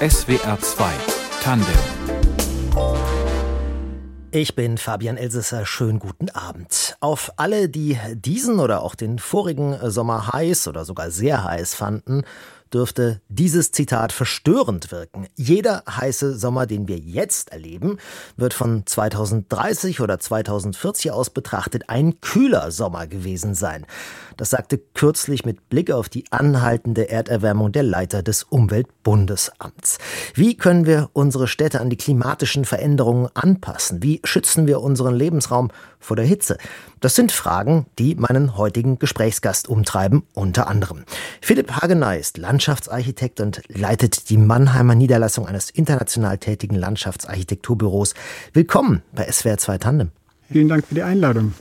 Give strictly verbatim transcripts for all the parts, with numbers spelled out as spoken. S W R zwei Tandem. Ich bin Fabian Elsässer, schönen guten Abend. Auf alle, die diesen oder auch den vorigen Sommer heiß oder sogar sehr heiß fanden, dürfte dieses Zitat verstörend wirken. Jeder heiße Sommer, den wir jetzt erleben, wird von zweitausenddreißig oder zweitausendvierzig aus betrachtet ein kühler Sommer gewesen sein. Das sagte kürzlich mit Blick auf die anhaltende Erderwärmung der Leiter des Umweltbundesamts. Wie können wir unsere Städte an die klimatischen Veränderungen anpassen? Wie schützen wir unseren Lebensraum vor der Hitze? Das sind Fragen, die meinen heutigen Gesprächsgast umtreiben, unter anderem. Philipp Haggeney ist Land Landschaftsarchitekt und leitet die Mannheimer Niederlassung eines international tätigen Landschaftsarchitekturbüros. Willkommen bei S W R zwei Tandem. Vielen Dank für die Einladung.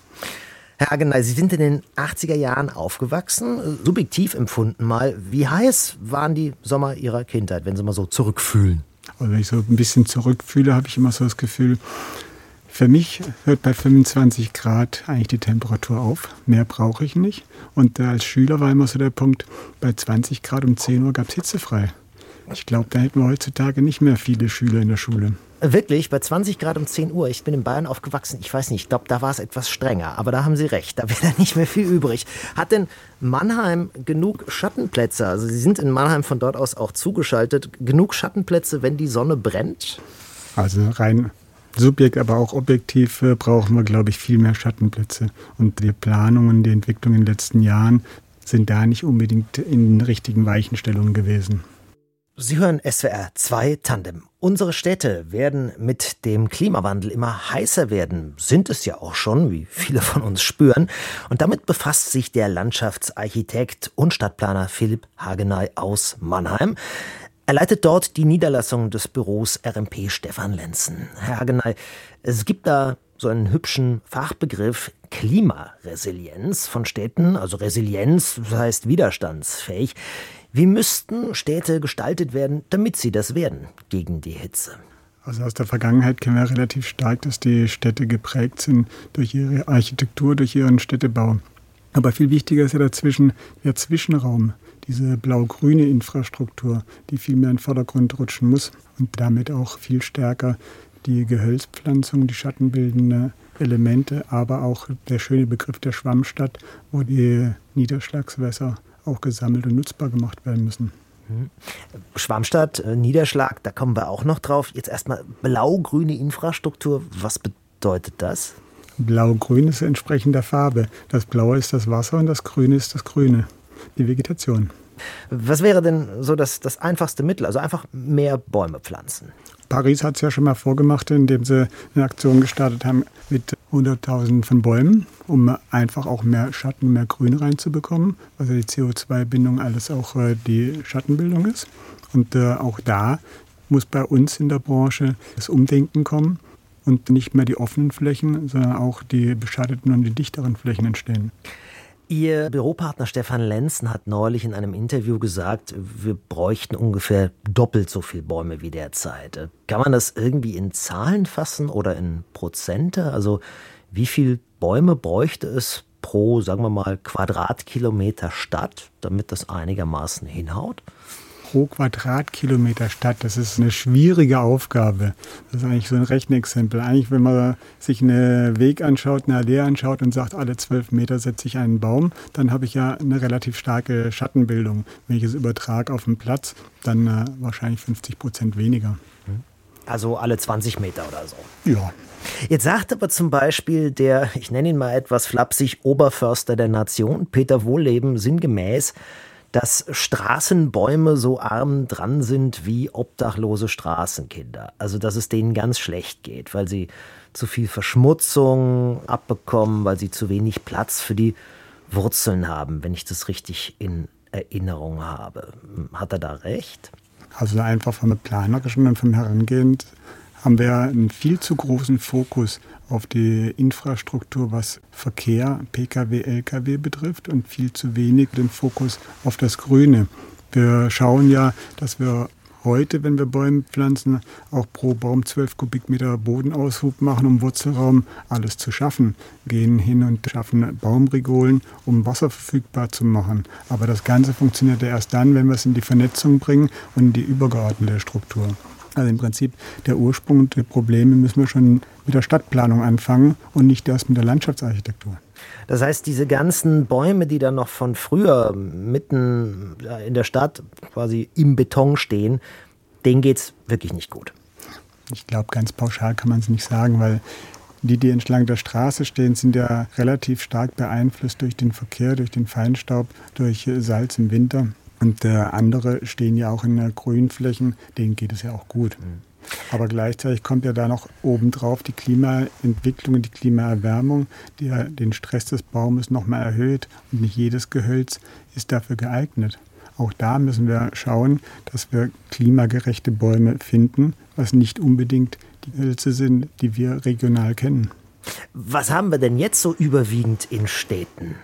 Herr Haggeney, Sie sind in den achtziger Jahren aufgewachsen, subjektiv empfunden mal. Wie heiß waren die Sommer Ihrer Kindheit, wenn Sie mal so zurückfühlen? Also wenn ich so ein bisschen zurückfühle, habe ich immer so das Gefühl, für mich hört bei fünfundzwanzig Grad eigentlich die Temperatur auf. Mehr brauche ich nicht. Und als Schüler war immer so der Punkt, bei zwanzig Grad um zehn Uhr gab es hitzefrei. Ich glaube, da hätten wir heutzutage nicht mehr viele Schüler in der Schule. Wirklich, bei zwanzig Grad um zehn Uhr. Ich bin in Bayern aufgewachsen. Ich weiß nicht, ich glaube, da war es etwas strenger. Aber da haben Sie recht, da wäre dann nicht mehr viel übrig. Hat denn Mannheim genug Schattenplätze? Also Sie sind in Mannheim von dort aus auch zugeschaltet. Genug Schattenplätze, wenn die Sonne brennt? Also rein subjekt, aber auch objektiv äh, brauchen wir, glaube ich, viel mehr Schattenplätze. Und die Planungen, die Entwicklung in den letzten Jahren sind da nicht unbedingt in den richtigen Weichenstellungen gewesen. Sie hören S W R zwei Tandem. Unsere Städte werden mit dem Klimawandel immer heißer werden, sind es ja auch schon, wie viele von uns spüren. Und damit befasst sich der Landschaftsarchitekt und Stadtplaner Philipp Haggeney aus Mannheim. Er leitet dort die Niederlassung des Büros R M P Stefan Lenzen. Herr Haggeney, es gibt da so einen hübschen Fachbegriff Klimaresilienz von Städten, also Resilienz, das heißt widerstandsfähig. Wie müssten Städte gestaltet werden, damit sie das werden gegen die Hitze? Also aus der Vergangenheit kennen wir relativ stark, dass die Städte geprägt sind durch ihre Architektur, durch ihren Städtebau. Aber viel wichtiger ist ja dazwischen der Zwischenraum, diese blau-grüne Infrastruktur, die viel mehr in den Vordergrund rutschen muss und damit auch viel stärker die Gehölzpflanzung, die schattenbildenden Elemente, aber auch der schöne Begriff der Schwammstadt, wo die Niederschlagswässer auch gesammelt und nutzbar gemacht werden müssen. Schwammstadt, Niederschlag, da kommen wir auch noch drauf. Jetzt erstmal blau-grüne Infrastruktur, was bedeutet das? Blau-grün ist entsprechend der Farbe. Das Blaue ist das Wasser und das Grüne ist das Grüne, die Vegetation. Was wäre denn so das, das einfachste Mittel? Also einfach mehr Bäume pflanzen. Paris hat es ja schon mal vorgemacht, indem sie eine Aktion gestartet haben mit hunderttausend von Bäumen, um einfach auch mehr Schatten, mehr Grün reinzubekommen, also die C O zwei Bindung alles auch die Schattenbildung ist. Und äh, auch da muss bei uns in der Branche das Umdenken kommen. Und nicht mehr die offenen Flächen, sondern auch die beschatteten und die dichteren Flächen entstehen. Ihr Büropartner Stefan Lenzen hat neulich in einem Interview gesagt, wir bräuchten ungefähr doppelt so viele Bäume wie derzeit. Kann man das irgendwie in Zahlen fassen oder in Prozente? Also wie viele Bäume bräuchte es pro, sagen wir mal, Quadratkilometer Stadt, damit das einigermaßen hinhaut? Pro Quadratkilometer Stadt, das ist eine schwierige Aufgabe. Das ist eigentlich so ein Rechenexempel. Eigentlich, wenn man sich einen Weg anschaut, eine Allee anschaut und sagt, alle zwölf Meter setze ich einen Baum, dann habe ich ja eine relativ starke Schattenbildung. Wenn ich es übertrage auf den Platz, dann äh, wahrscheinlich fünfzig Prozent weniger. Also alle zwanzig Meter oder so? Ja. Jetzt sagt aber zum Beispiel der, ich nenne ihn mal etwas flapsig, Oberförster der Nation, Peter Wohlleben, sinngemäß, dass Straßenbäume so arm dran sind wie obdachlose Straßenkinder. Also dass es denen ganz schlecht geht, weil sie zu viel Verschmutzung abbekommen, weil sie zu wenig Platz für die Wurzeln haben, wenn ich das richtig in Erinnerung habe. Hat er da recht? Also einfach vom Planerischen und vom Herangehen haben wir einen viel zu großen Fokus auf die Infrastruktur, was Verkehr, P K W, L K W betrifft und viel zu wenig den Fokus auf das Grüne. Wir schauen ja, dass wir heute, wenn wir Bäume pflanzen, auch pro Baum zwölf Kubikmeter Bodenaushub machen, um Wurzelraum alles zu schaffen. Gehen hin und schaffen Baumrigolen, um Wasser verfügbar zu machen. Aber das Ganze funktioniert ja erst dann, wenn wir es in die Vernetzung bringen und in die übergeordnete Struktur. Also im Prinzip der Ursprung der Probleme müssen wir schon mit der Stadtplanung anfangen und nicht erst mit der Landschaftsarchitektur. Das heißt, diese ganzen Bäume, die dann noch von früher mitten in der Stadt quasi im Beton stehen, denen geht's wirklich nicht gut. Ich glaube, ganz pauschal kann man es nicht sagen, weil die, die entlang der Straße stehen, sind ja relativ stark beeinflusst durch den Verkehr, durch den Feinstaub, durch Salz im Winter. Und äh, andere stehen ja auch in Grünflächen, denen geht es ja auch gut. Mhm. Aber gleichzeitig kommt ja da noch obendrauf die Klimaentwicklung, die Klimaerwärmung, die ja den Stress des Baumes nochmal erhöht. Und nicht jedes Gehölz ist dafür geeignet. Auch da müssen wir schauen, dass wir klimagerechte Bäume finden, was nicht unbedingt die Gehölze sind, die wir regional kennen. Was haben wir denn jetzt so überwiegend in Städten?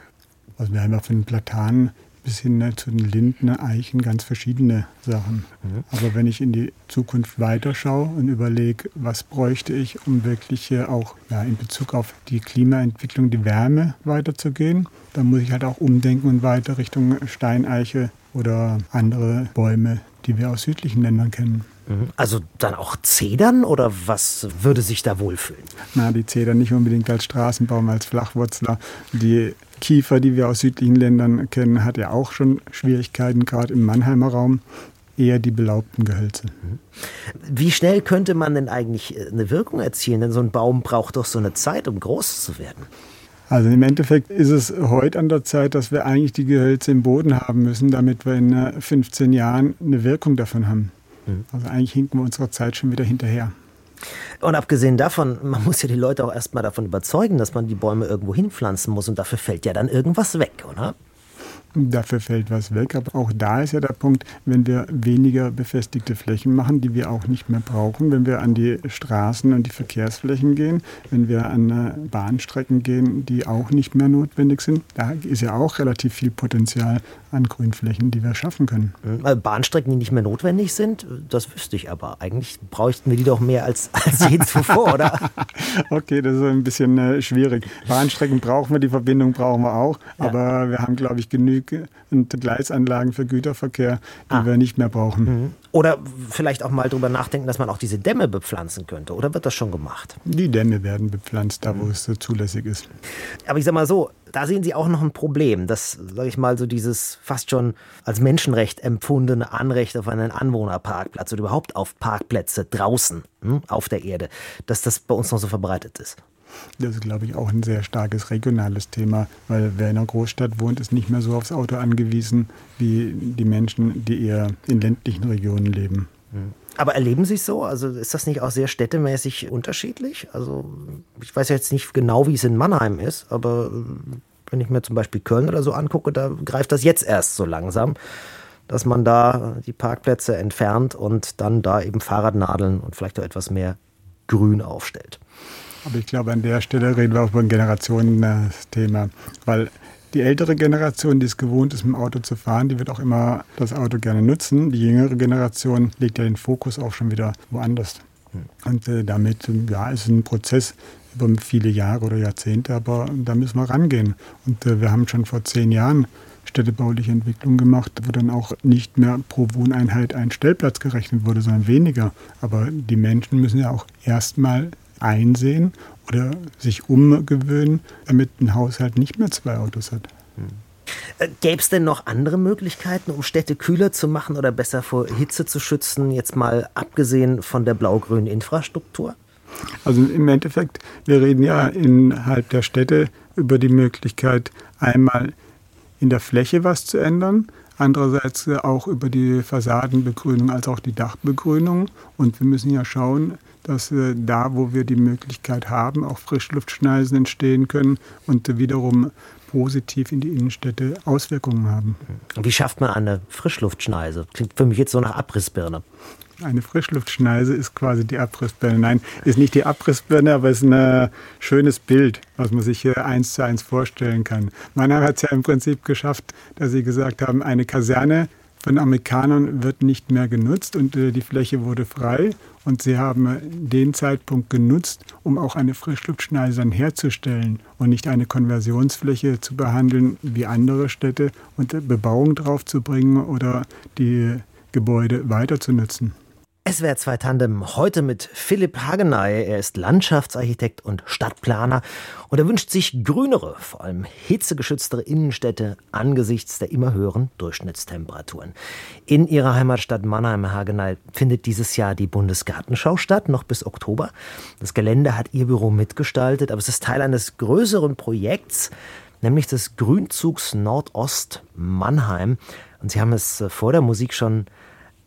Also wir haben ja von den Platanen bis hin zu den Linden, Eichen, ganz verschiedene Sachen. Aber wenn ich in die Zukunft weiterschaue und überlege, was bräuchte ich, um wirklich auch ja, in Bezug auf die Klimaentwicklung, die Wärme weiterzugehen, dann muss ich halt auch umdenken und weiter Richtung Steineiche oder andere Bäume, die wir aus südlichen Ländern kennen. Also dann auch Zedern oder was würde sich da wohlfühlen? Na, die Zedern nicht unbedingt als Straßenbaum, als Flachwurzler. Die Kiefer, die wir aus südlichen Ländern kennen, hat ja auch schon Schwierigkeiten, gerade im Mannheimer Raum. Eher die belaubten Gehölze. Wie schnell könnte man denn eigentlich eine Wirkung erzielen? Denn so ein Baum braucht doch so eine Zeit, um groß zu werden. Also im Endeffekt ist es heute an der Zeit, dass wir eigentlich die Gehölze im Boden haben müssen, damit wir in fünfzehn Jahren eine Wirkung davon haben. Also eigentlich hinken wir unserer Zeit schon wieder hinterher. Und abgesehen davon, man muss ja die Leute auch erstmal davon überzeugen, dass man die Bäume irgendwo hinpflanzen muss und dafür fällt ja dann irgendwas weg, oder? Dafür fällt was weg, aber auch da ist ja der Punkt, wenn wir weniger befestigte Flächen machen, die wir auch nicht mehr brauchen, wenn wir an die Straßen und die Verkehrsflächen gehen, wenn wir an Bahnstrecken gehen, die auch nicht mehr notwendig sind, da ist ja auch relativ viel Potenzial an Grünflächen, die wir schaffen können. Bahnstrecken, die nicht mehr notwendig sind, das wüsste ich aber. Eigentlich bräuchten wir die doch mehr als, als je zuvor, oder? Okay, das ist ein bisschen äh, schwierig. Bahnstrecken brauchen wir, die Verbindung brauchen wir auch, ja. Aber wir haben, glaube ich, genügend und Gleisanlagen für Güterverkehr, die ah. wir nicht mehr brauchen. Mhm. Oder vielleicht auch mal drüber nachdenken, dass man auch diese Dämme bepflanzen könnte. Oder wird das schon gemacht? Die Dämme werden bepflanzt, da wo mhm. es zulässig ist. Aber ich sag mal so, da sehen Sie auch noch ein Problem, dass, sag ich mal, so dieses fast schon als Menschenrecht empfundene Anrecht auf einen Anwohnerparkplatz oder überhaupt auf Parkplätze draußen hm, auf der Erde, dass das bei uns noch so verbreitet ist. Das ist, glaube ich, auch ein sehr starkes regionales Thema, weil wer in einer Großstadt wohnt, ist nicht mehr so aufs Auto angewiesen wie die Menschen, die eher in ländlichen Regionen leben. Aber erleben Sie es so? Also ist das nicht auch sehr städtemäßig unterschiedlich? Also ich weiß jetzt nicht genau, wie es in Mannheim ist, aber wenn ich mir zum Beispiel Köln oder so angucke, da greift das jetzt erst so langsam, dass man da die Parkplätze entfernt und dann da eben Fahrradnadeln und vielleicht auch etwas mehr Grün aufstellt. Aber ich glaube, an der Stelle reden wir auch über ein Generationen-Thema, weil die ältere Generation, die es gewohnt ist, mit dem Auto zu fahren, die wird auch immer das Auto gerne nutzen. Die jüngere Generation legt ja den Fokus auch schon wieder woanders. Und äh, damit ja, ist ein Prozess über viele Jahre oder Jahrzehnte, aber da müssen wir rangehen. Und äh, wir haben schon vor zehn Jahren städtebauliche Entwicklung gemacht, wo dann auch nicht mehr pro Wohneinheit ein Stellplatz gerechnet wurde, sondern weniger. Aber die Menschen müssen ja auch erstmal einsehen oder sich umgewöhnen, damit ein Haushalt nicht mehr zwei Autos hat. Gäbe es denn noch andere Möglichkeiten, um Städte kühler zu machen oder besser vor Hitze zu schützen, jetzt mal abgesehen von der blau-grünen Infrastruktur? Also im Endeffekt, wir reden ja innerhalb der Städte über die Möglichkeit, einmal in der Fläche was zu ändern, andererseits auch über die Fassadenbegrünung als auch die Dachbegrünung. Und wir müssen ja schauen, dass äh, da, wo wir die Möglichkeit haben, auch Frischluftschneisen entstehen können und äh, wiederum positiv in die Innenstädte Auswirkungen haben. Wie schafft man eine Frischluftschneise? Klingt für mich jetzt so nach Abrissbirne. Eine Frischluftschneise ist quasi die Abrissbirne. Nein, ist nicht die Abrissbirne, aber es ist ein äh, schönes Bild, was man sich hier eins zu eins vorstellen kann. Mannheim hat es ja im Prinzip geschafft, dass sie gesagt haben, eine Kaserne Von Amerikanern wird nicht mehr genutzt und äh, die Fläche wurde frei. Und sie haben äh, den Zeitpunkt genutzt, um auch eine Frischluftschneise dann herzustellen und nicht eine Konversionsfläche zu behandeln wie andere Städte und äh, Bebauung draufzubringen oder die äh, Gebäude weiter zu nutzen. S W R zwei Tandem heute mit Philipp Haggeney. Er ist Landschaftsarchitekt und Stadtplaner und er wünscht sich grünere, vor allem hitzegeschütztere Innenstädte angesichts der immer höheren Durchschnittstemperaturen. In ihrer Heimatstadt Mannheim, Herr Haggeney, findet dieses Jahr die Bundesgartenschau statt, noch bis Oktober. Das Gelände hat Ihr Büro mitgestaltet, aber es ist Teil eines größeren Projekts, nämlich des Grünzugs Nordost Mannheim. Und Sie haben es vor der Musik schon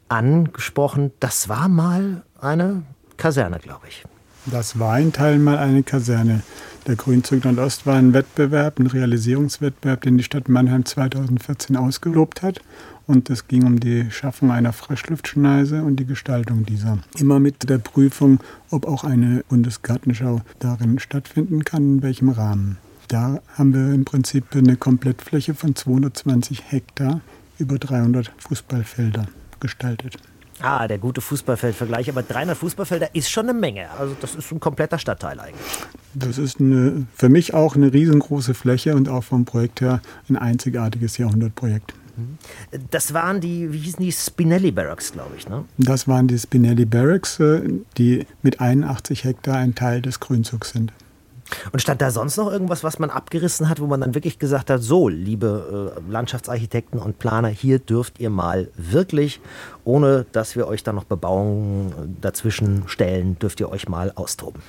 angesprochen, das war mal eine Kaserne, glaube ich. Das war ein Teil mal eine Kaserne. Der Grünzug Nordost war ein Wettbewerb, ein Realisierungswettbewerb, den die Stadt Mannheim zweitausendvierzehn ausgelobt hat. Und es ging um die Schaffung einer Frischluftschneise und die Gestaltung dieser. Immer mit der Prüfung, ob auch eine Bundesgartenschau darin stattfinden kann, in welchem Rahmen. Da haben wir im Prinzip eine Komplettfläche von zweihundertzwanzig Hektar über dreihundert Fußballfelder. Gestaltet. Ah, der gute Fußballfeldvergleich. Aber dreihundert Fußballfelder ist schon eine Menge. Also das ist ein kompletter Stadtteil eigentlich. Das ist eine, für mich auch eine riesengroße Fläche und auch vom Projekt her ein einzigartiges Jahrhundertprojekt. Das waren die, wie hießen die, Spinelli Barracks, glaube ich, ne? Das waren die Spinelli Barracks, die mit einundachtzig Hektar ein Teil des Grünzugs sind. Und stand da sonst noch irgendwas, was man abgerissen hat, wo man dann wirklich gesagt hat, so, liebe äh, Landschaftsarchitekten und Planer, hier dürft ihr mal wirklich, ohne dass wir euch dann noch Bebauung dazwischen stellen, dürft ihr euch mal austoben?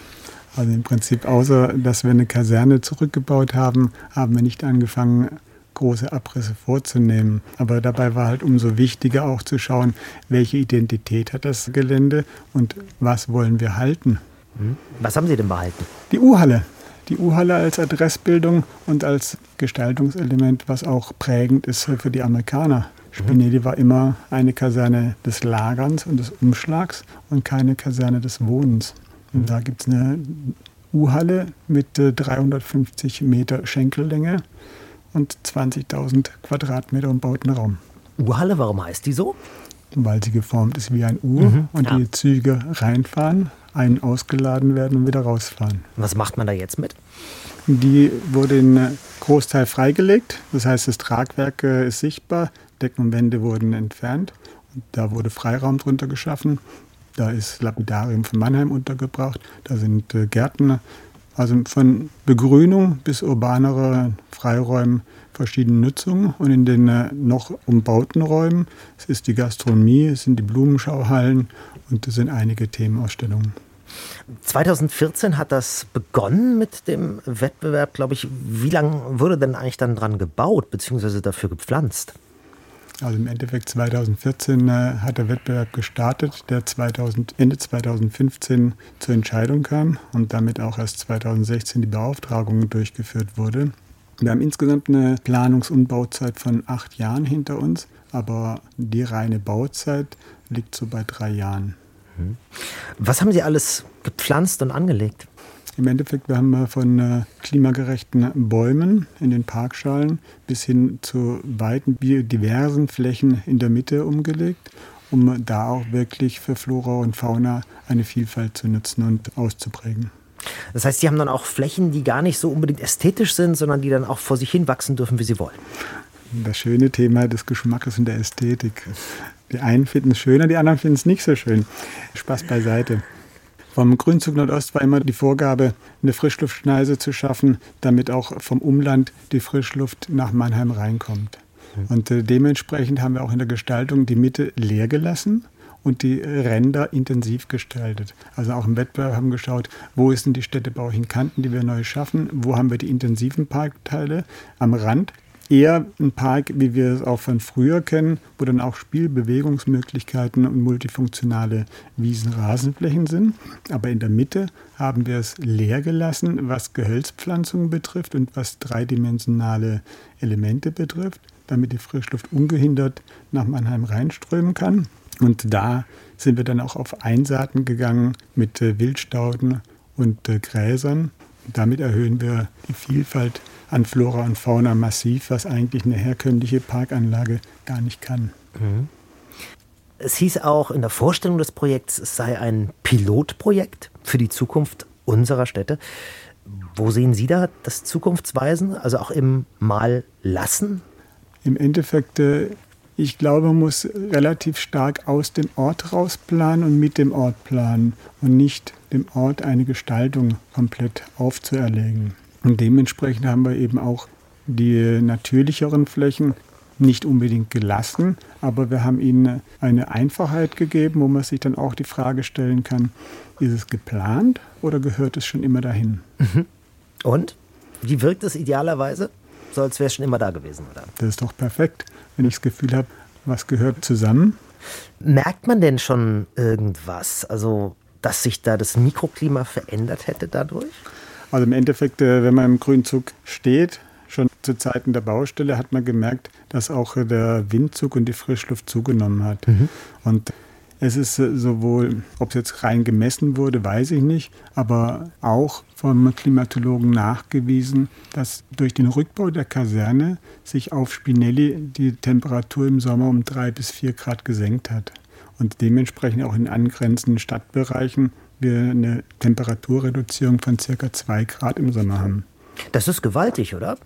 Also im Prinzip, außer dass wir eine Kaserne zurückgebaut haben, haben wir nicht angefangen, große Abrisse vorzunehmen. Aber dabei war halt umso wichtiger auch zu schauen, welche Identität hat das Gelände und was wollen wir halten. Was haben Sie denn behalten? Die U-Halle. Die U-Halle als Adressbildung und als Gestaltungselement, was auch prägend ist für die Amerikaner. Spinelli war immer eine Kaserne des Lagerns und des Umschlags und keine Kaserne des Wohnens. Und da gibt es eine U-Halle mit dreihundertfünfzig Meter Schenkellänge und zwanzigtausend Quadratmeter umbauten Raum. U-Halle, warum heißt die so? Weil sie geformt ist wie ein U mhm, und ja. Die Züge reinfahren, einen ausgeladen werden und wieder rausfahren. Was macht man da jetzt mit? Die wurde in Großteil freigelegt, das heißt, das Tragwerk ist sichtbar, Decken und Wände wurden entfernt, und da wurde Freiraum drunter geschaffen, da ist Lapidarium von Mannheim untergebracht, da sind Gärten, also von Begrünung bis urbanere Freiräumen, verschiedene Nutzungen und in den äh, noch umbauten Räumen. Es ist die Gastronomie, es sind die Blumenschauhallen und es sind einige Themenausstellungen. zweitausendvierzehn hat das begonnen mit dem Wettbewerb, glaube ich. Wie lange wurde denn eigentlich dann dran gebaut bzw. dafür gepflanzt? Also im Endeffekt zweitausendvierzehn äh, hat der Wettbewerb gestartet, der zweitausend, Ende zweitausendfünfzehn zur Entscheidung kam und damit auch erst zweitausendsechzehn die Beauftragung durchgeführt wurde. Wir haben insgesamt eine Planungs- und Bauzeit von acht Jahren hinter uns, aber die reine Bauzeit liegt so bei drei Jahren. Was haben Sie alles gepflanzt und angelegt? Im Endeffekt, wir haben von klimagerechten Bäumen in den Parkschalen bis hin zu weiten biodiversen Flächen in der Mitte umgelegt, um da auch wirklich für Flora und Fauna eine Vielfalt zu nutzen und auszuprägen. Das heißt, Sie haben dann auch Flächen, die gar nicht so unbedingt ästhetisch sind, sondern die dann auch vor sich hin wachsen dürfen, wie sie wollen. Das schöne Thema des Geschmacks und der Ästhetik. Die einen finden es schöner, die anderen finden es nicht so schön. Spaß beiseite. Vom Grünzug Nordost war immer die Vorgabe, eine Frischluftschneise zu schaffen, damit auch vom Umland die Frischluft nach Mannheim reinkommt. Und äh, dementsprechend haben wir auch in der Gestaltung die Mitte leer gelassen und die Ränder intensiv gestaltet. Also auch im Wettbewerb haben wir geschaut, wo sind die städtebaulichen Kanten, die wir neu schaffen, wo haben wir die intensiven Parkteile am Rand. Eher ein Park, wie wir es auch von früher kennen, wo dann auch Spielbewegungsmöglichkeiten und multifunktionale Wiesen, Rasenflächen sind. Aber in der Mitte haben wir es leer gelassen, was Gehölzpflanzungen betrifft und was dreidimensionale Elemente betrifft, damit die Frischluft ungehindert nach Mannheim reinströmen kann. Und da sind wir dann auch auf Einsaaten gegangen mit äh, Wildstauden und äh, Gräsern. Damit erhöhen wir die Vielfalt an Flora und Fauna massiv, was eigentlich eine herkömmliche Parkanlage gar nicht kann. Mhm. Es hieß auch in der Vorstellung des Projekts, es sei ein Pilotprojekt für die Zukunft unserer Städte. Wo sehen Sie da das Zukunftsweisen, also auch im Mal lassen? Im Endeffekt, ich glaube, man muss relativ stark aus dem Ort raus planen und mit dem Ort planen und nicht dem Ort eine Gestaltung komplett aufzuerlegen. Und dementsprechend haben wir eben auch die natürlicheren Flächen nicht unbedingt gelassen, aber wir haben ihnen eine Einfachheit gegeben, wo man sich dann auch die Frage stellen kann, ist es geplant oder gehört es schon immer dahin? Mhm. Und? Wie wirkt es idealerweise? So als wäre es schon immer da gewesen, oder? Das ist doch perfekt, wenn ich das Gefühl habe, was gehört zusammen. Merkt man denn schon irgendwas? Also, dass sich da das Mikroklima verändert hätte dadurch? Also im Endeffekt, wenn man im Grünzug steht, schon zu Zeiten der Baustelle hat man gemerkt, dass auch der Windzug und die Frischluft zugenommen hat. Mhm. Und es ist sowohl, ob es jetzt rein gemessen wurde, weiß ich nicht, aber auch vom Klimatologen nachgewiesen, dass durch den Rückbau der Kaserne sich auf Spinelli die Temperatur im Sommer um drei bis vier Grad gesenkt hat. Und dementsprechend auch in angrenzenden Stadtbereichen wir eine Temperaturreduzierung von circa zwei Grad im Sommer haben. Das ist gewaltig, oder?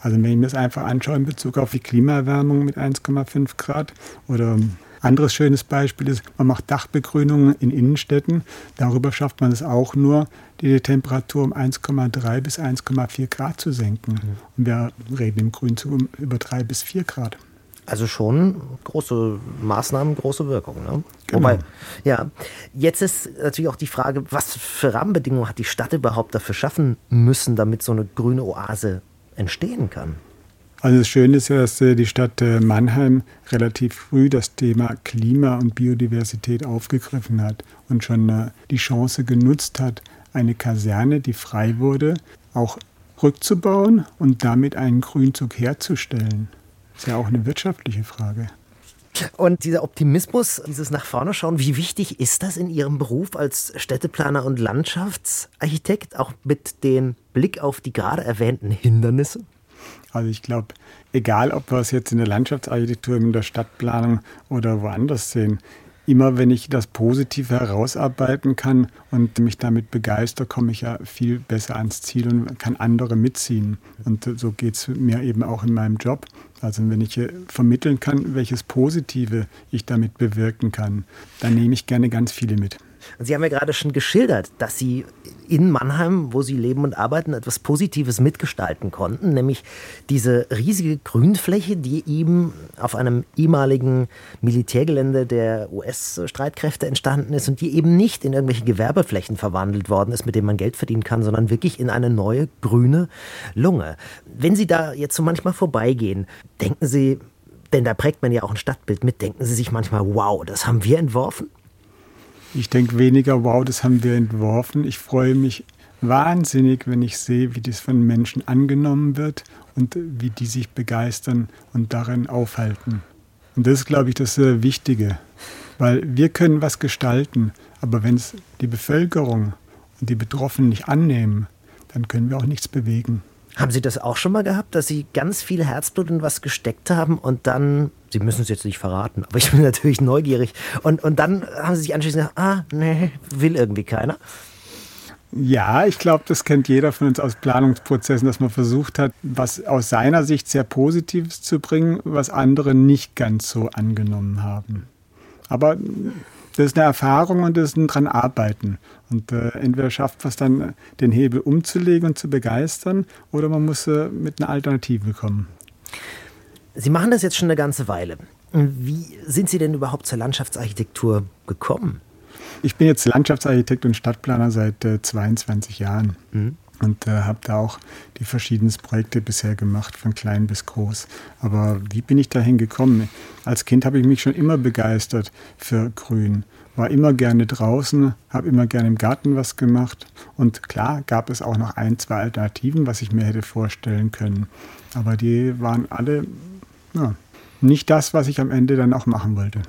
Also wenn ich mir das einfach anschaue in Bezug auf die Klimaerwärmung mit eins Komma fünf Grad oder anderes schönes Beispiel ist, man macht Dachbegrünungen in Innenstädten. Darüber schafft man es auch nur, die Temperatur um eins Komma drei bis eins Komma vier Grad zu senken. Mhm. Und wir reden im Grünzug über drei bis vier Grad. Also schon große Maßnahmen, große Wirkung. Ne? Genau. Wobei, ja, jetzt ist natürlich auch die Frage, was für Rahmenbedingungen hat die Stadt überhaupt dafür schaffen müssen, damit so eine grüne Oase entstehen kann? Also das Schöne ist ja, dass die Stadt Mannheim relativ früh das Thema Klima und Biodiversität aufgegriffen hat und schon die Chance genutzt hat, eine Kaserne, die frei wurde, auch rückzubauen und damit einen Grünzug herzustellen. Das ist ja auch eine wirtschaftliche Frage. Und dieser Optimismus, dieses nach vorne schauen, wie wichtig ist das in Ihrem Beruf als Städteplaner und Landschaftsarchitekt, auch mit dem Blick auf die gerade erwähnten Hindernisse? Also ich glaube, egal ob wir es jetzt in der Landschaftsarchitektur, in der Stadtplanung oder woanders sehen, immer wenn ich das Positive herausarbeiten kann und mich damit begeister, komme ich ja viel besser ans Ziel und kann andere mitziehen. Und so geht es mir eben auch in meinem Job. Also wenn ich vermitteln kann, welches Positive ich damit bewirken kann, dann nehme ich gerne ganz viele mit. Und Sie haben ja gerade schon geschildert, dass Sie in Mannheim, wo Sie leben und arbeiten, etwas Positives mitgestalten konnten, nämlich diese riesige Grünfläche, die eben auf einem ehemaligen Militärgelände der U S-Streitkräfte entstanden ist und die eben nicht in irgendwelche Gewerbeflächen verwandelt worden ist, mit denen man Geld verdienen kann, sondern wirklich in eine neue grüne Lunge. Wenn Sie da jetzt so manchmal vorbeigehen, denken Sie, denn da prägt man ja auch ein Stadtbild mit, denken Sie sich manchmal, wow, das haben wir entworfen? Ich denke weniger, wow, das haben wir entworfen. Ich freue mich wahnsinnig, wenn ich sehe, wie das von Menschen angenommen wird und wie die sich begeistern und darin aufhalten. Und das ist, glaube ich, das Wichtige, weil wir können was gestalten, aber wenn es die Bevölkerung und die Betroffenen nicht annehmen, dann können wir auch nichts bewegen. Haben Sie das auch schon mal gehabt, dass Sie ganz viel Herzblut in was gesteckt haben und dann, Sie müssen es jetzt nicht verraten, aber ich bin natürlich neugierig, und, und dann haben Sie sich anschließend gesagt, ah, nee, will irgendwie keiner? Ja, ich glaube, das kennt jeder von uns aus Planungsprozessen, dass man versucht hat, was aus seiner Sicht sehr Positives zu bringen, was andere nicht ganz so angenommen haben. Aber das ist eine Erfahrung und das ist ein dran arbeiten. Und äh, entweder schafft man es dann, den Hebel umzulegen und zu begeistern, oder man muss äh, mit einer Alternative kommen. Sie machen das jetzt schon eine ganze Weile. Wie sind Sie denn überhaupt zur Landschaftsarchitektur gekommen? Ich bin jetzt Landschaftsarchitekt und Stadtplaner seit äh, zweiundzwanzig Jahren. Mhm. Und äh, habe da auch die verschiedensten Projekte bisher gemacht, von klein bis groß. Aber wie bin ich dahin gekommen? Als Kind habe ich mich schon immer begeistert für Grün. War immer gerne draußen, habe immer gerne im Garten was gemacht. Und klar gab es auch noch ein, zwei Alternativen, was ich mir hätte vorstellen können. Aber die waren alle ja, nicht das, was ich am Ende dann auch machen wollte.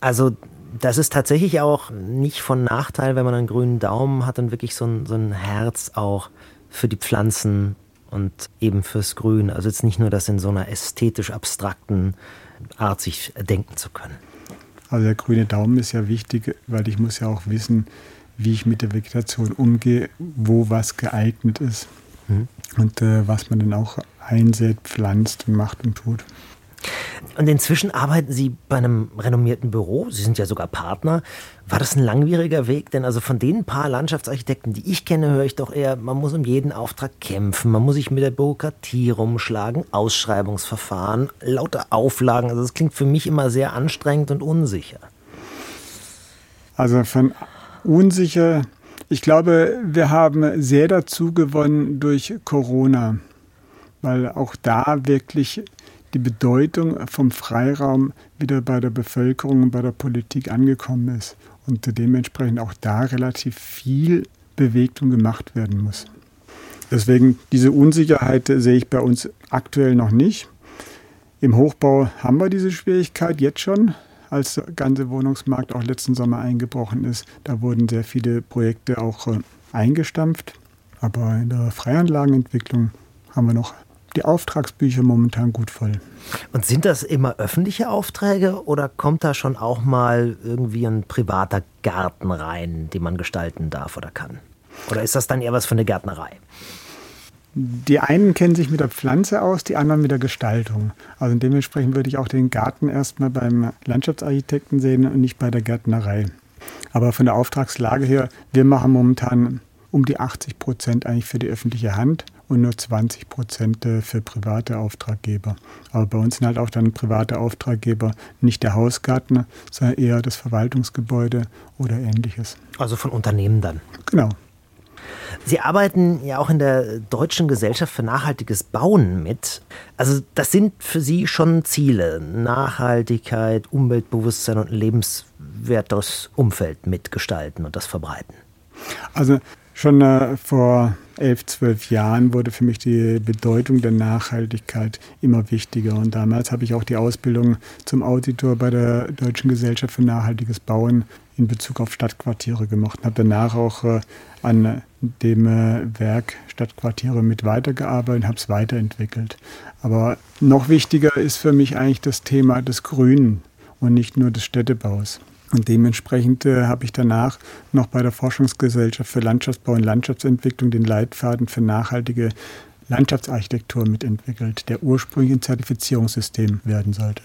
Also das ist tatsächlich auch nicht von Nachteil, wenn man einen grünen Daumen hat und wirklich so ein, so ein Herz auch für die Pflanzen und eben fürs Grün. Also jetzt nicht nur das in so einer ästhetisch abstrakten Art, sich denken zu können. Also der grüne Daumen ist ja wichtig, weil ich muss ja auch wissen, wie ich mit der Vegetation umgehe, wo was geeignet ist. Mhm. Und äh, was man dann auch einsät, pflanzt, macht und tut. Und inzwischen arbeiten Sie bei einem renommierten Büro. Sie sind ja sogar Partner. War das ein langwieriger Weg? Denn also von den paar Landschaftsarchitekten, die ich kenne, höre ich doch eher, man muss um jeden Auftrag kämpfen, man muss sich mit der Bürokratie rumschlagen, Ausschreibungsverfahren, lauter Auflagen. Also das klingt für mich immer sehr anstrengend und unsicher. Also von unsicher, ich glaube, wir haben sehr dazu gewonnen durch Corona, weil auch da wirklich die Bedeutung vom Freiraum wieder bei der Bevölkerung und bei der Politik angekommen ist und dementsprechend auch da relativ viel Bewegung gemacht werden muss. Deswegen diese Unsicherheit sehe ich bei uns aktuell noch nicht. Im Hochbau haben wir diese Schwierigkeit jetzt schon, als der ganze Wohnungsmarkt auch letzten Sommer eingebrochen ist. Da wurden sehr viele Projekte auch eingestampft. Aber in der Freianlagenentwicklung haben wir noch die Auftragsbücher momentan gut voll. Und sind das immer öffentliche Aufträge oder kommt da schon auch mal irgendwie ein privater Garten rein, den man gestalten darf oder kann? Oder ist das dann eher was für eine Gärtnerei? Die einen kennen sich mit der Pflanze aus, die anderen mit der Gestaltung. Also dementsprechend würde ich auch den Garten erstmal beim Landschaftsarchitekten sehen und nicht bei der Gärtnerei. Aber von der Auftragslage her, wir machen momentan um die achtzig Prozent eigentlich für die öffentliche Hand und nur zwanzig Prozent für private Auftraggeber. Aber bei uns sind halt auch dann private Auftraggeber nicht der Hausgartner, sondern eher das Verwaltungsgebäude oder Ähnliches. Also von Unternehmen dann? Genau. Sie arbeiten ja auch in der Deutschen Gesellschaft für nachhaltiges Bauen mit. Also das sind für Sie schon Ziele, Nachhaltigkeit, Umweltbewusstsein und ein lebenswertes Umfeld mitgestalten und das verbreiten. Also schon äh, vor elf, zwölf Jahren wurde für mich die Bedeutung der Nachhaltigkeit immer wichtiger. Und damals habe ich auch die Ausbildung zum Auditor bei der Deutschen Gesellschaft für nachhaltiges Bauen in Bezug auf Stadtquartiere gemacht. Und habe danach auch äh, an dem äh, Werk Stadtquartiere mit weitergearbeitet und habe es weiterentwickelt. Aber noch wichtiger ist für mich eigentlich das Thema des Grünen und nicht nur des Städtebaus. Und dementsprechend äh, habe ich danach noch bei der Forschungsgesellschaft für Landschaftsbau und Landschaftsentwicklung den Leitfaden für nachhaltige Landschaftsarchitektur mitentwickelt, der ursprünglich ein Zertifizierungssystem werden sollte.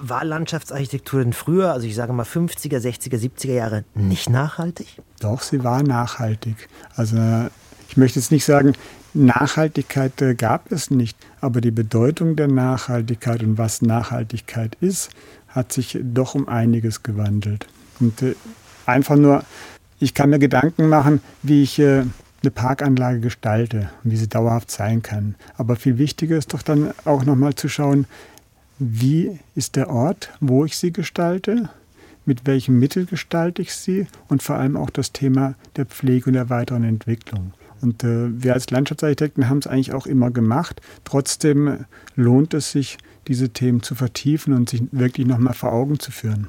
War Landschaftsarchitektur denn früher, also ich sage mal fünfziger, sechziger, siebziger Jahre, nicht nachhaltig? Doch, sie war nachhaltig. Also ich möchte jetzt nicht sagen, Nachhaltigkeit äh, gab es nicht, aber die Bedeutung der Nachhaltigkeit und was Nachhaltigkeit ist, hat sich doch um einiges gewandelt. Und äh, einfach nur, ich kann mir Gedanken machen, wie ich äh, eine Parkanlage gestalte und wie sie dauerhaft sein kann. Aber viel wichtiger ist doch dann auch nochmal zu schauen, wie ist der Ort, wo ich sie gestalte, mit welchem Mittel gestalte ich sie und vor allem auch das Thema der Pflege und der weiteren Entwicklung. Und äh, wir als Landschaftsarchitekten haben es eigentlich auch immer gemacht. Trotzdem lohnt es sich, diese Themen zu vertiefen und sich wirklich nochmal vor Augen zu führen.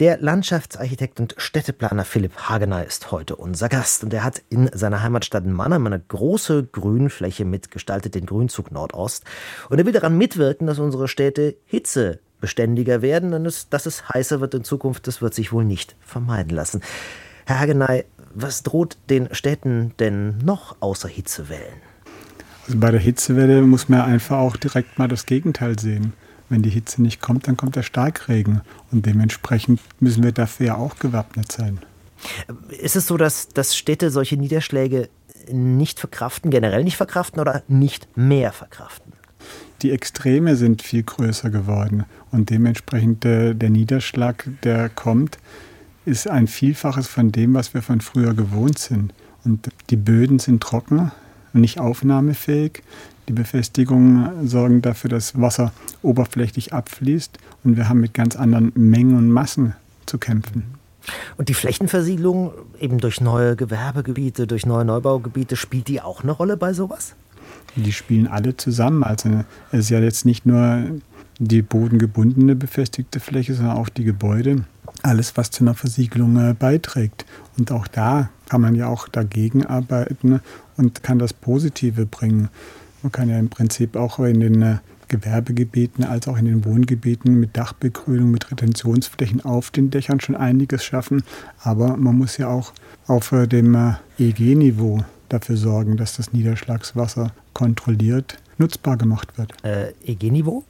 Der Landschaftsarchitekt und Städteplaner Philipp Haggeney ist heute unser Gast. Und er hat in seiner Heimatstadt Mannheim eine große Grünfläche mitgestaltet, den Grünzug Nordost. Und er will daran mitwirken, dass unsere Städte hitzebeständiger werden. Und es, dass es heißer wird in Zukunft, das wird sich wohl nicht vermeiden lassen. Herr Haggeney, was droht den Städten denn noch außer Hitzewellen? Also bei der Hitzewelle muss man einfach auch direkt mal das Gegenteil sehen. Wenn die Hitze nicht kommt, dann kommt der Starkregen. Und dementsprechend müssen wir dafür auch gewappnet sein. Ist es so, dass, dass Städte solche Niederschläge nicht verkraften, generell nicht verkraften oder nicht mehr verkraften? Die Extreme sind viel größer geworden. Und dementsprechend der, der Niederschlag, der kommt, ist ein Vielfaches von dem, was wir von früher gewohnt sind. Und die Böden sind trocken und nicht aufnahmefähig. Die Befestigungen sorgen dafür, dass Wasser oberflächlich abfließt. Und wir haben mit ganz anderen Mengen und Massen zu kämpfen. Und die Flächenversiegelung eben durch neue Gewerbegebiete, durch neue Neubaugebiete, spielt die auch eine Rolle bei sowas? Die spielen alle zusammen. Also es ist ja jetzt nicht nur die bodengebundene befestigte Fläche, sondern auch die Gebäude. Alles, was zu einer Versiegelung beiträgt. Und auch da kann man ja auch dagegen arbeiten und kann das Positive bringen. Man kann ja im Prinzip auch in den Gewerbegebieten als auch in den Wohngebieten mit Dachbegrünung, mit Retentionsflächen auf den Dächern schon einiges schaffen. Aber man muss ja auch auf dem E G Niveau dafür sorgen, dass das Niederschlagswasser kontrolliert nutzbar gemacht wird. Äh, E G Niveau?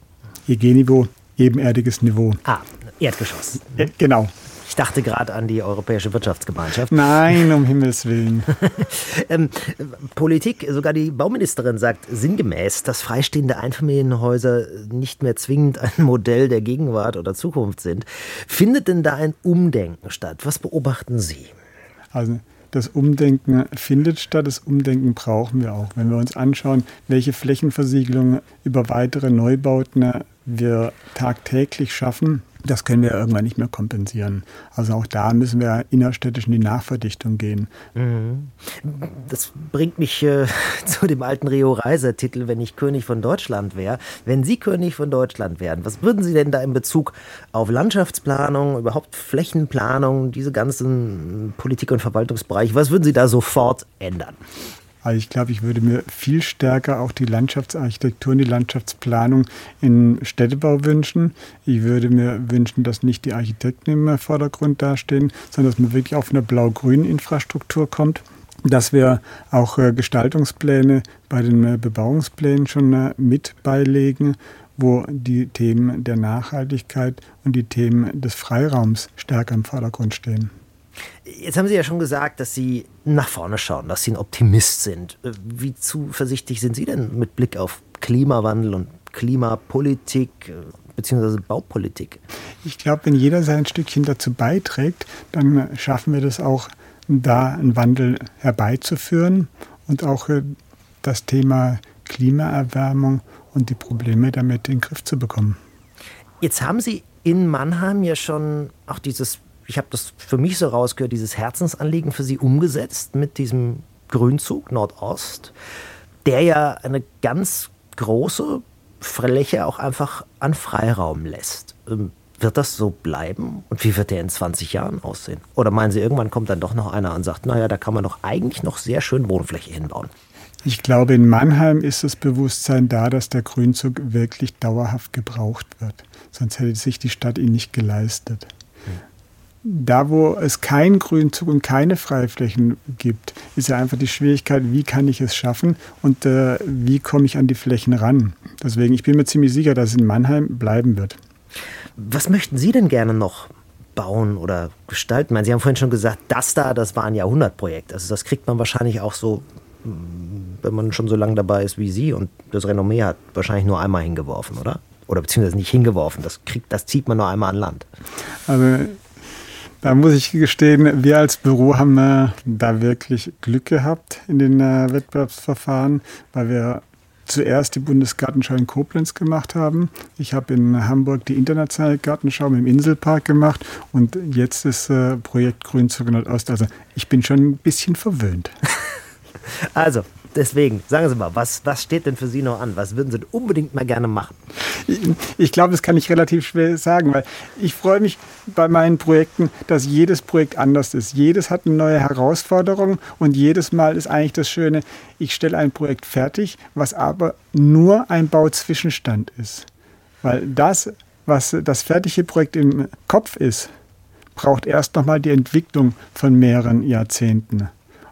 E G Niveau, ebenerdiges Niveau. Ah, Erdgeschoss. E- genau. Ich dachte gerade an die Europäische Wirtschaftsgemeinschaft. Nein, um Himmels Willen. ähm, Politik, sogar die Bauministerin sagt sinngemäß, dass freistehende Einfamilienhäuser nicht mehr zwingend ein Modell der Gegenwart oder Zukunft sind. Findet denn da ein Umdenken statt? Was beobachten Sie? Also das Umdenken findet statt, das Umdenken brauchen wir auch. Wenn wir uns anschauen, welche Flächenversiegelung über weitere Neubauten wir tagtäglich schaffen, das können wir irgendwann nicht mehr kompensieren. Also auch da müssen wir innerstädtisch in die Nachverdichtung gehen. Das bringt mich äh, zu dem alten Rio Reiser-Titel, wenn ich König von Deutschland wäre. Wenn Sie König von Deutschland wären, was würden Sie denn da in Bezug auf Landschaftsplanung, überhaupt Flächenplanung, diese ganzen Politik- und Verwaltungsbereiche, was würden Sie da sofort ändern? Also ich glaube, ich würde mir viel stärker auch die Landschaftsarchitektur und die Landschaftsplanung im Städtebau wünschen. Ich würde mir wünschen, dass nicht die Architekten im Vordergrund dastehen, sondern dass man wirklich auf eine blau-grüne Infrastruktur kommt. Dass wir auch Gestaltungspläne bei den Bebauungsplänen schon mit beilegen, wo die Themen der Nachhaltigkeit und die Themen des Freiraums stärker im Vordergrund stehen. Jetzt haben Sie ja schon gesagt, dass Sie nach vorne schauen, dass Sie ein Optimist sind. Wie zuversichtlich sind Sie denn mit Blick auf Klimawandel und Klimapolitik bzw. Baupolitik? Ich glaube, wenn jeder sein Stückchen dazu beiträgt, dann schaffen wir das auch, da einen Wandel herbeizuführen und auch das Thema Klimaerwärmung und die Probleme damit in den Griff zu bekommen. Jetzt haben Sie in Mannheim ja schon auch dieses... Ich habe das für mich so rausgehört, dieses Herzensanliegen für Sie umgesetzt mit diesem Grünzug Nordost, der ja eine ganz große Fläche auch einfach an Freiraum lässt. Wird das so bleiben? Und wie wird der in zwanzig Jahren aussehen? Oder meinen Sie, irgendwann kommt dann doch noch einer und sagt, naja, da kann man doch eigentlich noch sehr schön Wohnfläche hinbauen? Ich glaube, in Mannheim ist das Bewusstsein da, dass der Grünzug wirklich dauerhaft gebraucht wird. Sonst hätte sich die Stadt ihn nicht geleistet. Hm. Da, wo es keinen Grünzug und keine Freiflächen gibt, ist ja einfach die Schwierigkeit, wie kann ich es schaffen und äh, wie komme ich an die Flächen ran. Deswegen, ich bin mir ziemlich sicher, dass es in Mannheim bleiben wird. Was möchten Sie denn gerne noch bauen oder gestalten? Ich meine, Sie haben vorhin schon gesagt, das da, das war ein Jahrhundertprojekt. Also das kriegt man wahrscheinlich auch so, wenn man schon so lange dabei ist wie Sie und das Renommee hat wahrscheinlich nur einmal hingeworfen, oder? Oder beziehungsweise nicht hingeworfen, das, kriegt, das zieht man nur einmal an Land. Also... Da muss ich gestehen, wir als Büro haben äh, da wirklich Glück gehabt in den äh, Wettbewerbsverfahren, weil wir zuerst die Bundesgartenschau in Koblenz gemacht haben. Ich habe in Hamburg die internationale Gartenschau mit dem Inselpark gemacht und jetzt das äh, Projekt Grünzug Nordost. Also ich bin schon ein bisschen verwöhnt. Also, deswegen, sagen Sie mal, was, was steht denn für Sie noch an? Was würden Sie unbedingt mal gerne machen? Ich, ich glaube, das kann ich relativ schwer sagen, weil ich freue mich bei meinen Projekten, dass jedes Projekt anders ist. Jedes hat eine neue Herausforderung und jedes Mal ist eigentlich das Schöne, ich stelle ein Projekt fertig, was aber nur ein Bauzwischenstand ist. Weil das, was das fertige Projekt im Kopf ist, braucht erst nochmal die Entwicklung von mehreren Jahrzehnten.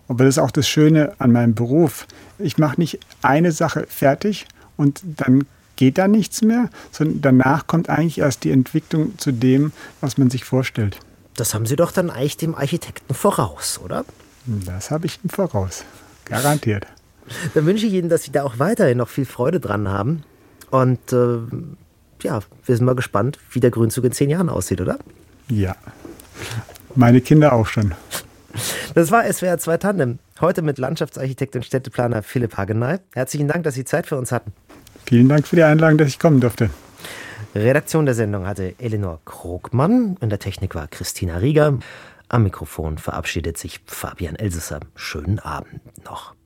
Aber das ist auch das Schöne an meinem Beruf. Ich mache nicht eine Sache fertig und dann geht da nichts mehr, sondern danach kommt eigentlich erst die Entwicklung zu dem, was man sich vorstellt. Das haben Sie doch dann eigentlich dem Architekten voraus, oder? Das habe ich ihm voraus. Garantiert. Dann wünsche ich Ihnen, dass Sie da auch weiterhin noch viel Freude dran haben. Und äh, ja, wir sind mal gespannt, wie der Grünzug in zehn Jahren aussieht, oder? Ja, meine Kinder auch schon. Das war S W R zwei Tandem. Heute mit Landschaftsarchitekt und Städteplaner Philipp Haggeney. Herzlichen Dank, dass Sie Zeit für uns hatten. Vielen Dank für die Einladung, dass ich kommen durfte. Redaktion der Sendung hatte Eleanor Krogmann. In der Technik war Christina Rieger. Am Mikrofon verabschiedet sich Fabian Elsässer. Schönen Abend noch.